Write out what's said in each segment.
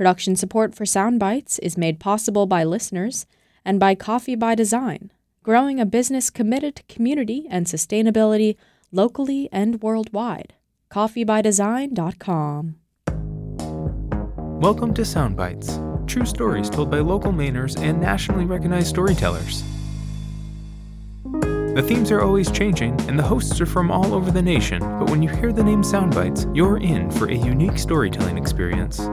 Production support for Soundbites is made possible by listeners and by Coffee by Design, growing a business committed to community and sustainability locally and worldwide. coffeebydesign.com. Welcome to Soundbites, true stories told by local Mainers and nationally recognized storytellers. The themes are always changing, and the hosts are from all over the nation, but when you hear the name Soundbites, you're in for a unique storytelling experience.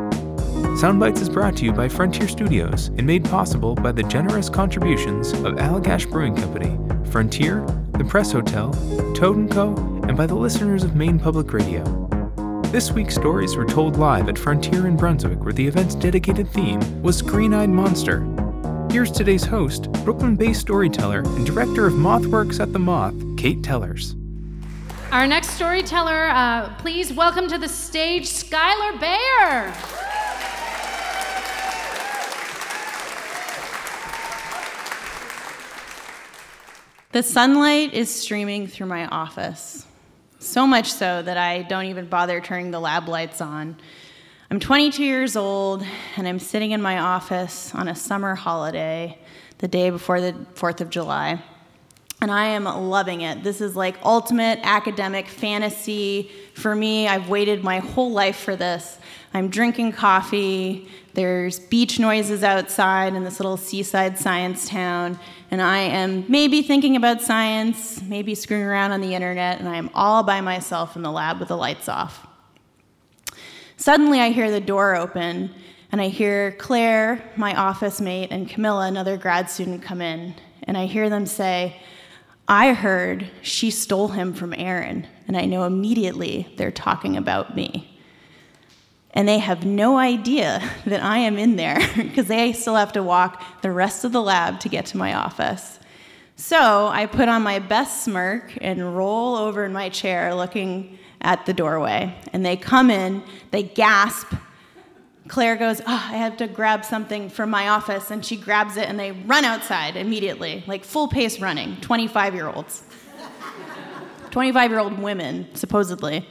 Soundbites is brought to you by Frontier Studios and made possible by the generous contributions of Allagash Brewing Company, Frontier, The Press Hotel, Toad & Co., and by the listeners of Maine Public Radio. This week's stories were told live at Frontier in Brunswick, where the event's dedicated theme was Green-Eyed Monster. Here's today's host, Brooklyn-based storyteller and director of Mothworks at The Moth, Kate Tellers. Our next storyteller, please welcome to the stage Skylar Bayer. The sunlight is streaming through my office, so much so that I don't even bother turning the lab lights on. I'm 22 years old, and I'm sitting in my office on a summer holiday, the day before the 4th of July, and I am loving it. This is like ultimate academic fantasy for me. I've waited my whole life for this. I'm drinking coffee, there's beach noises outside in this little seaside science town, and I am maybe thinking about science, maybe screwing around on the internet, and I am all by myself in the lab with the lights off. Suddenly I hear the door open, and I hear Claire, my office mate, and Camilla, another grad student, come in, and I hear them say, "I heard she stole him from Aaron," and I know immediately they're talking about me. And they have no idea that I am in there because they still have to walk the rest of the lab to get to my office. So I put on my best smirk and roll over in my chair looking at the doorway. And they come in, they gasp. Claire goes, "Oh, I have to grab something from my office." And she grabs it and they run outside immediately, like full pace running, 25-year-olds. 25-year-old women, supposedly.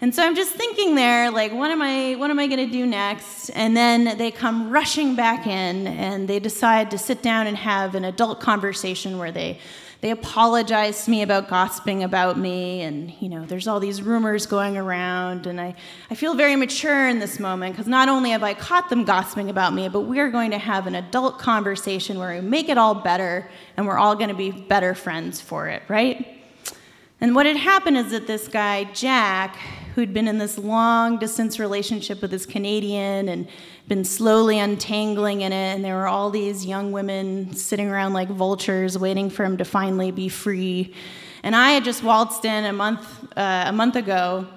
And so I'm just thinking there, like, what am I going to do next? And then they come rushing back in, and they decide to sit down and have an adult conversation where they apologize to me about gossiping about me, and, you know, there's all these rumors going around, and I feel very mature in this moment, because not only have I caught them gossiping about me, but we're going to have an adult conversation where we make it all better, and we're all going to be better friends for it, right? And what had happened is that this guy, Jack, who'd been in this long-distance relationship with this Canadian and been slowly untangling in it, and there were all these young women sitting around like vultures waiting for him to finally be free. And I had just waltzed in a month ago,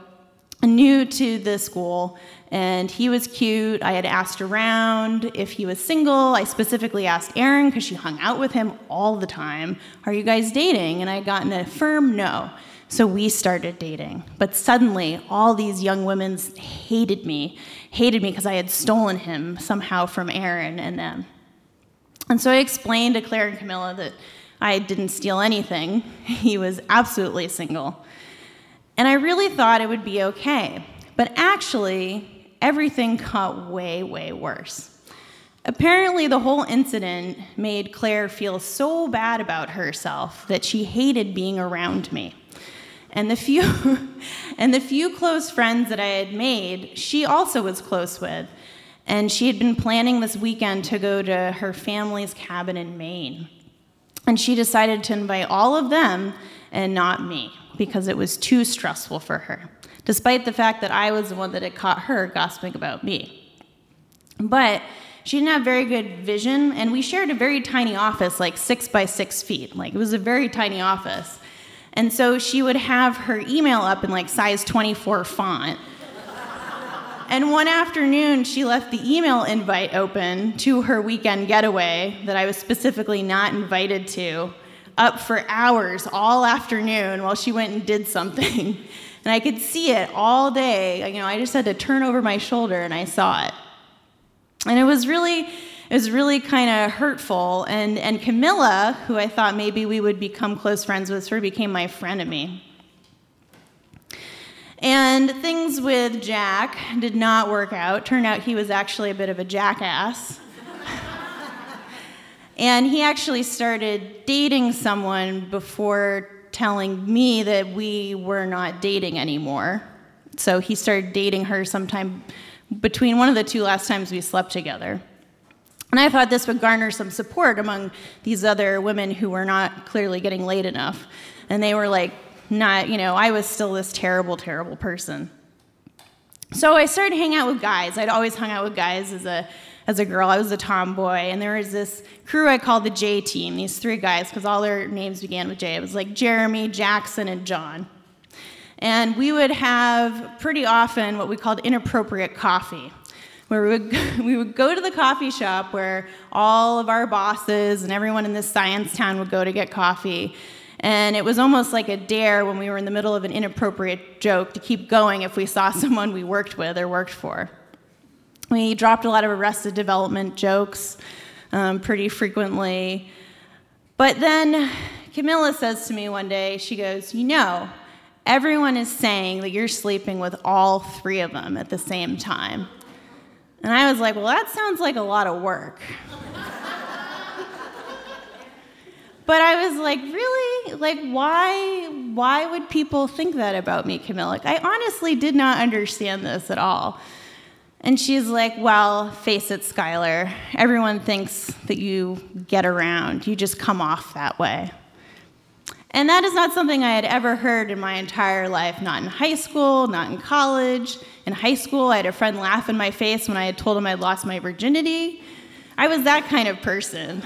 new to the school, and he was cute. I had asked around if he was single. I specifically asked Erin, because she hung out with him all the time, "Are you guys dating?" And I had gotten a firm no. So we started dating, but suddenly all these young women hated me because I had stolen him somehow from Aaron and them. And so I explained to Claire and Camilla that I didn't steal anything. He was absolutely single. And I really thought it would be okay, but actually everything got way, way worse. Apparently, the whole incident made Claire feel so bad about herself that she hated being around me. And the few close friends that I had made, she also was close with. And she had been planning this weekend to go to her family's cabin in Maine. And she decided to invite all of them and not me, because it was too stressful for her, despite the fact that I was the one that had caught her gossiping about me. But she didn't have very good vision, and we shared a very tiny office, like 6 by 6 feet. Like, it was a very tiny office. And so she would have her email up in like size 24 font. And one afternoon, she left the email invite open to her weekend getaway that I was specifically not invited to, up for hours all afternoon while she went and did something. And I could see it all day. You know, I just had to turn over my shoulder and I saw it. And it was really kind of hurtful, and Camilla, who I thought maybe we would become close friends with, sort of became my frenemy. And things with Jack did not work out. Turned out he was actually a bit of a jackass. And he actually started dating someone before telling me that we were not dating anymore. So he started dating her sometime between one of the two last times we slept together. And I thought this would garner some support among these other women who were not clearly getting laid enough. And they were like, not, you know, I was still this terrible, terrible person. So I started hanging out with guys. I'd always hung out with guys as a girl. I was a tomboy. And there was this crew I called the J Team, these three guys, because all their names began with J. It was like Jeremy, Jackson, and John. And we would have pretty often what we called inappropriate coffee, where we would go to the coffee shop where all of our bosses and everyone in this science town would go to get coffee. And it was almost like a dare when we were in the middle of an inappropriate joke to keep going if we saw someone we worked with or worked for. We dropped a lot of Arrested Development jokes pretty frequently. But then Camilla says to me one day, she goes, you know, everyone is saying that you're sleeping with all three of them at the same time. And I was like, well, that sounds like a lot of work. But I was like, really? Like, why would people think that about me, Camilla? Like, I honestly did not understand this at all. And she's like, well, face it, Skylar. Everyone thinks that you get around. You just come off that way. And that is not something I had ever heard in my entire life, not in high school, not in college. In high school, I had a friend laugh in my face when I had told him I'd lost my virginity. I was that kind of person.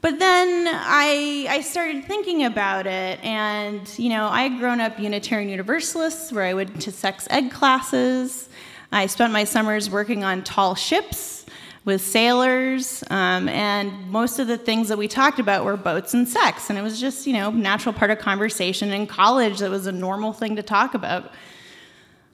But then I started thinking about it, and you know, I had grown up Unitarian Universalist, where I went to sex ed classes. I spent my summers working on tall ships with sailors, and most of the things that we talked about were boats and sex, and it was just, you know, natural part of conversation in college that was a normal thing to talk about.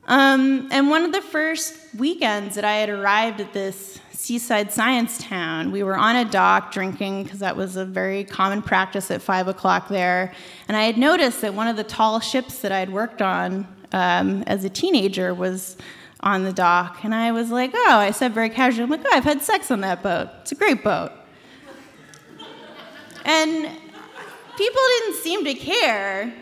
And one of the first weekends that I had arrived at this seaside science town, we were on a dock drinking, because that was a very common practice at 5 o'clock there, and I had noticed that one of the tall ships that I had worked on as a teenager was on the dock, and I was like, oh, I said very casually, I'm like, oh, I've had sex on that boat. It's a great boat. And people didn't seem to care,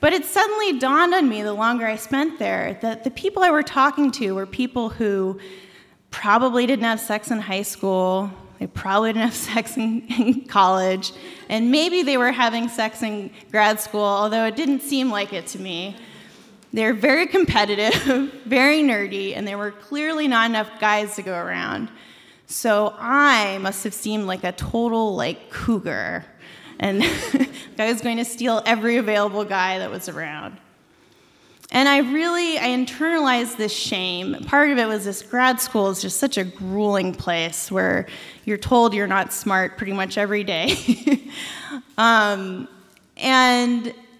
but it suddenly dawned on me the longer I spent there that the people I were talking to were people who probably didn't have sex in high school, they probably didn't have sex in college, and maybe they were having sex in grad school, although it didn't seem like it to me. They were very competitive, very nerdy, and there were clearly not enough guys to go around. So I must have seemed like a total, like, cougar. And I was going to steal every available guy that was around. And I internalized this shame. Part of it was this grad school is just such a grueling place where you're told you're not smart pretty much every day.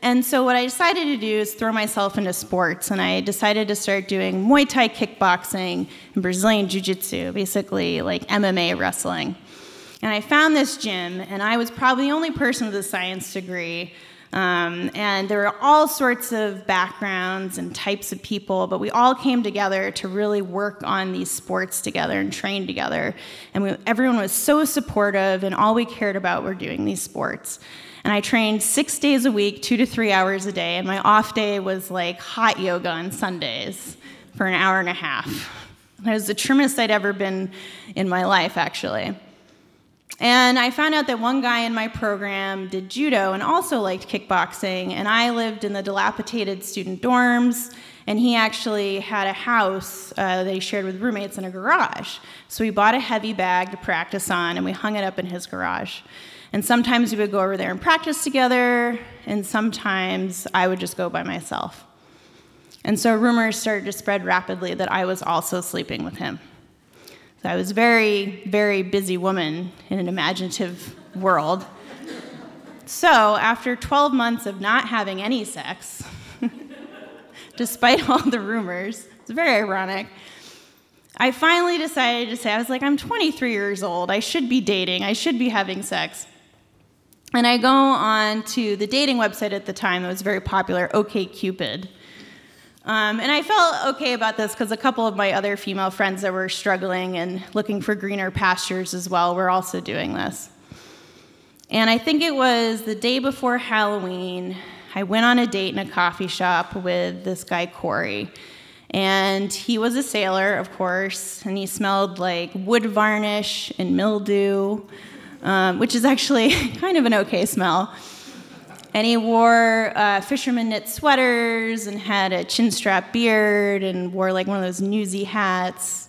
And so what I decided to do is throw myself into sports, and I decided to start doing Muay Thai kickboxing and Brazilian jiu-jitsu, basically like MMA wrestling. And I found this gym, and I was probably the only person with a science degree, and there were all sorts of backgrounds and types of people, but we all came together to really work on these sports together and train together. And everyone was so supportive, and all we cared about were doing these sports. And I trained 6 days a week, 2 to 3 hours a day, and my off day was like hot yoga on Sundays for an hour and a half. And I was the trimmest I'd ever been in my life, actually. And I found out that one guy in my program did judo and also liked kickboxing, and I lived in the dilapidated student dorms, and he actually had a house that he shared with roommates in a garage. So we bought a heavy bag to practice on, and we hung it up in his garage. And sometimes we would go over there and practice together, and sometimes I would just go by myself. And so rumors started to spread rapidly that I was also sleeping with him. So I was a very, very busy woman in an imaginative world. So after 12 months of not having any sex, despite all the rumors, it's very ironic, I finally decided to say, I was like, I'm 23 years old. I should be dating. I should be having sex. And I go on to the dating website at the time that was very popular, OkCupid. And I felt okay about this because a couple of my other female friends that were struggling and looking for greener pastures as well were also doing this. And I think it was the day before Halloween, I went on a date in a coffee shop with this guy, Corey. And he was a sailor, of course, and he smelled like wood varnish and mildew, which is actually kind of an okay smell. And he wore fisherman knit sweaters and had a chin strap beard and wore like one of those newsy hats.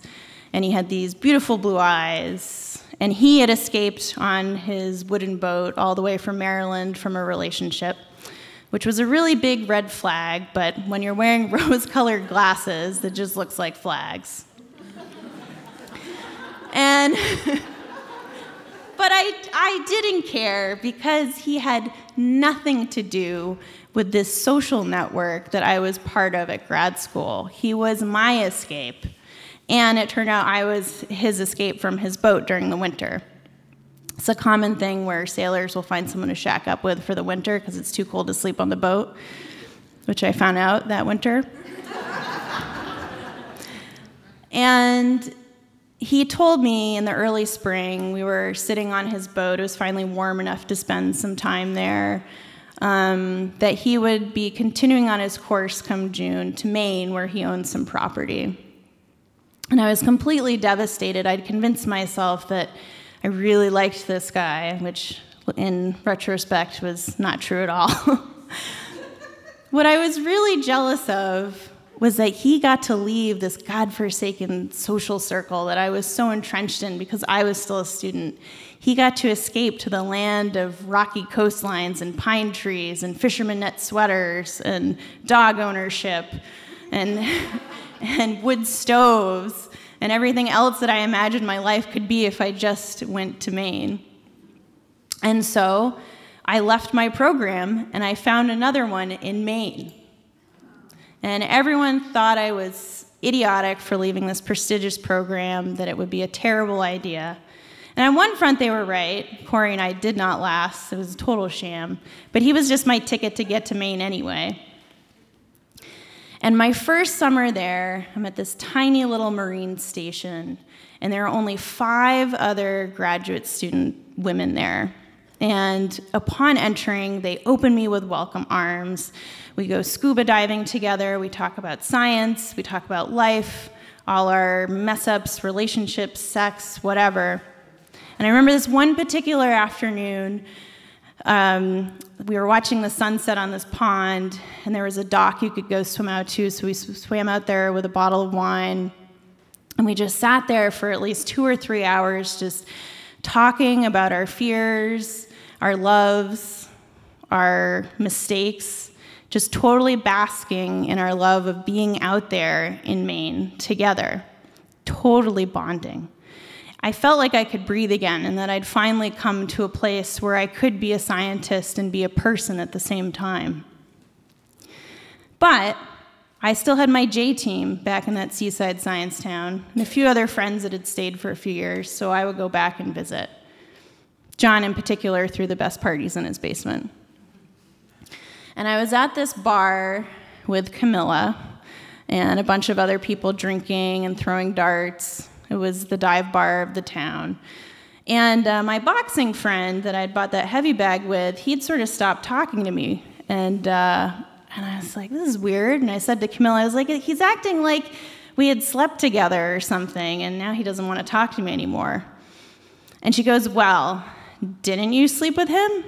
And he had these beautiful blue eyes. And he had escaped on his wooden boat all the way from Maryland from a relationship, which was a really big red flag, but when you're wearing rose-colored glasses, it just looks like flags. And but I didn't care because he had nothing to do with this social network that I was part of at grad school. He was my escape. And it turned out I was his escape from his boat during the winter. It's a common thing where sailors will find someone to shack up with for the winter because it's too cold to sleep on the boat, which I found out that winter. And he told me in the early spring, we were sitting on his boat, it was finally warm enough to spend some time there, that he would be continuing on his course come June to Maine, where he owns some property. And I was completely devastated. I'd convinced myself that I really liked this guy, which in retrospect was not true at all. What I was really jealous of was that he got to leave this godforsaken social circle that I was so entrenched in because I was still a student. He got to escape to the land of rocky coastlines and pine trees and fisherman net sweaters and dog ownership and, and wood stoves and everything else that I imagined my life could be if I just went to Maine. And so I left my program and I found another one in Maine. And everyone thought I was idiotic for leaving this prestigious program, that it would be a terrible idea. And on one front, they were right. Corey and I did not last. It was a total sham. But he was just my ticket to get to Maine anyway. And my first summer there, I'm at this tiny little marine station, and there are only 5 other graduate student women there. And upon entering, they open me with welcome arms. We go scuba diving together, we talk about science, we talk about life, all our mess-ups, relationships, sex, whatever. And I remember this one particular afternoon, we were watching the sunset on this pond, and there was a dock you could go swim out to, so we swam out there with a bottle of wine, and we just sat there for at least 2 or 3 hours just talking about our fears, our loves, our mistakes, just totally basking in our love of being out there in Maine together, totally bonding. I felt like I could breathe again and that I'd finally come to a place where I could be a scientist and be a person at the same time. But I still had my J team back in that seaside science town and a few other friends that had stayed for a few years, so I would go back and visit. John, in particular, threw the best parties in his basement. And I was at this bar with Camilla and a bunch of other people drinking and throwing darts. It was the dive bar of the town. And my boxing friend that I'd bought that heavy bag with, he'd sort of stopped talking to me. And I was like, this is weird. And I said to Camilla, I was like, he's acting like we had slept together or something, and now he doesn't want to talk to me anymore. And she goes, well, didn't you sleep with him?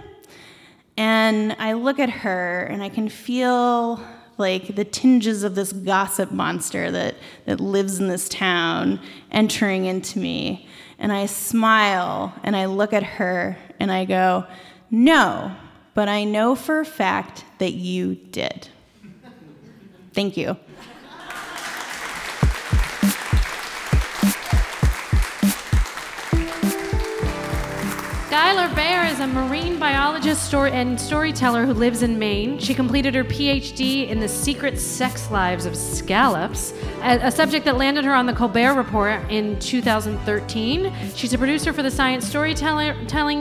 And I look at her, and I can feel like the tinges of this gossip monster that lives in this town entering into me. And I smile, and I look at her, and I go, no, but I know for a fact that you did. Thank you. Skylar Bayer is a marine biologist and storyteller who lives in Maine. She completed her PhD in the secret sex lives of scallops, a subject that landed her on The Colbert Report in 2013. She's a producer for the science storytelling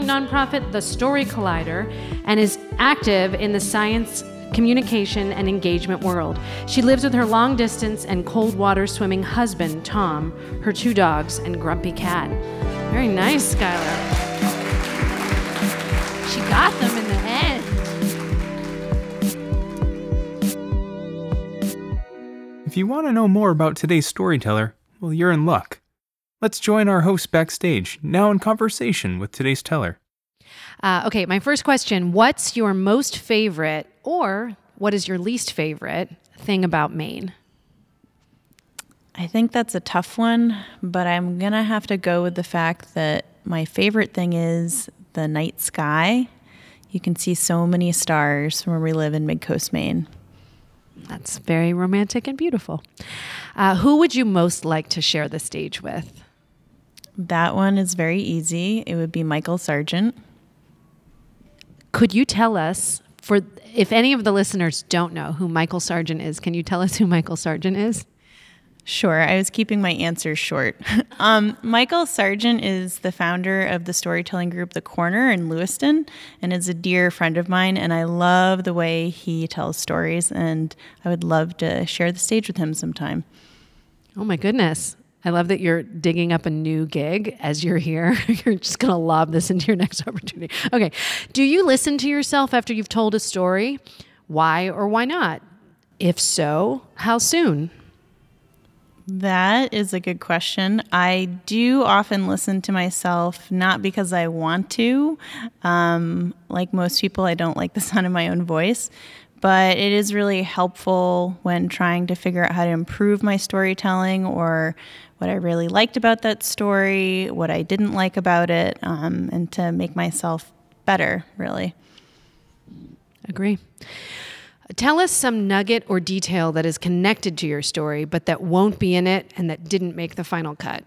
nonprofit The Story Collider and is active in the science communication, and engagement world. She lives with her long-distance and cold-water swimming husband, Thom, her two dogs, and grumpy cat. Very nice, Skylar. She got them in the end. If you want to know more about today's storyteller, well, you're in luck. Let's join our host backstage, now in conversation with today's teller. Okay, my first question, what's your most favorite or what is your least favorite thing about Maine? I think that's a tough one, but I'm going to have to go with the fact that my favorite thing is the night sky. You can see so many stars where we live in Mid-Coast Maine. That's very romantic and beautiful. Who would you most like to share the stage with? That one is very easy. It would be Michael Sargent. Could you tell us, for if any of the listeners don't know who Michael Sargent is, can you tell us who Michael Sargent is? Sure. I was keeping my answers short. Michael Sargent is the founder of the storytelling group The Corner in Lewiston and is a dear friend of mine, and I love the way he tells stories, and I would love to share the stage with him sometime. Oh, my goodness. I love that you're digging up a new gig as you're here. You're just going to lob this into your next opportunity. Okay. Do you listen to yourself after you've told a story? Why or why not? If so, how soon? That is a good question. I do often listen to myself, not because I want to. Like most people, I don't like the sound of my own voice. But it is really helpful when trying to figure out how to improve my storytelling or what I really liked about that story, what I didn't like about it, and to make myself better, really. Agree. Tell us some nugget or detail that is connected to your story, but that won't be in it and that didn't make the final cut.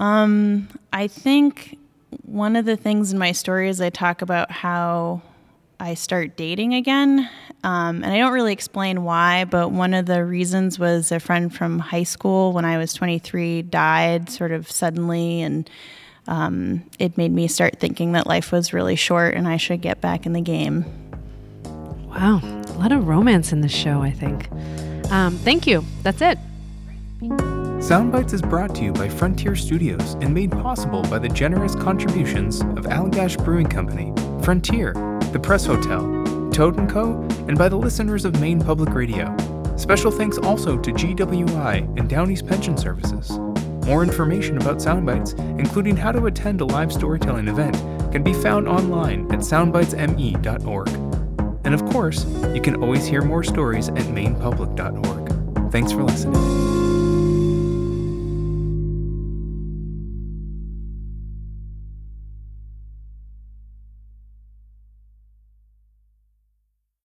I think one of the things in my story is I talk about how I start dating again, and I don't really explain why, but one of the reasons was a friend from high school when I was 23 died sort of suddenly, and it made me start thinking that life was really short and I should get back in the game. Wow, a lot of romance in this show, I think. Thank you. That's it. Soundbites is brought to you by Frontier Studios and made possible by the generous contributions of Allagash Brewing Company, Frontier, The Press Hotel, Toad & Co., and by the listeners of Maine Public Radio. Special thanks also to GWI and Downey's Pension Services. More information about Soundbites, including how to attend a live storytelling event, can be found online at soundbitesme.org. And of course, you can always hear more stories at mainepublic.org. Thanks for listening.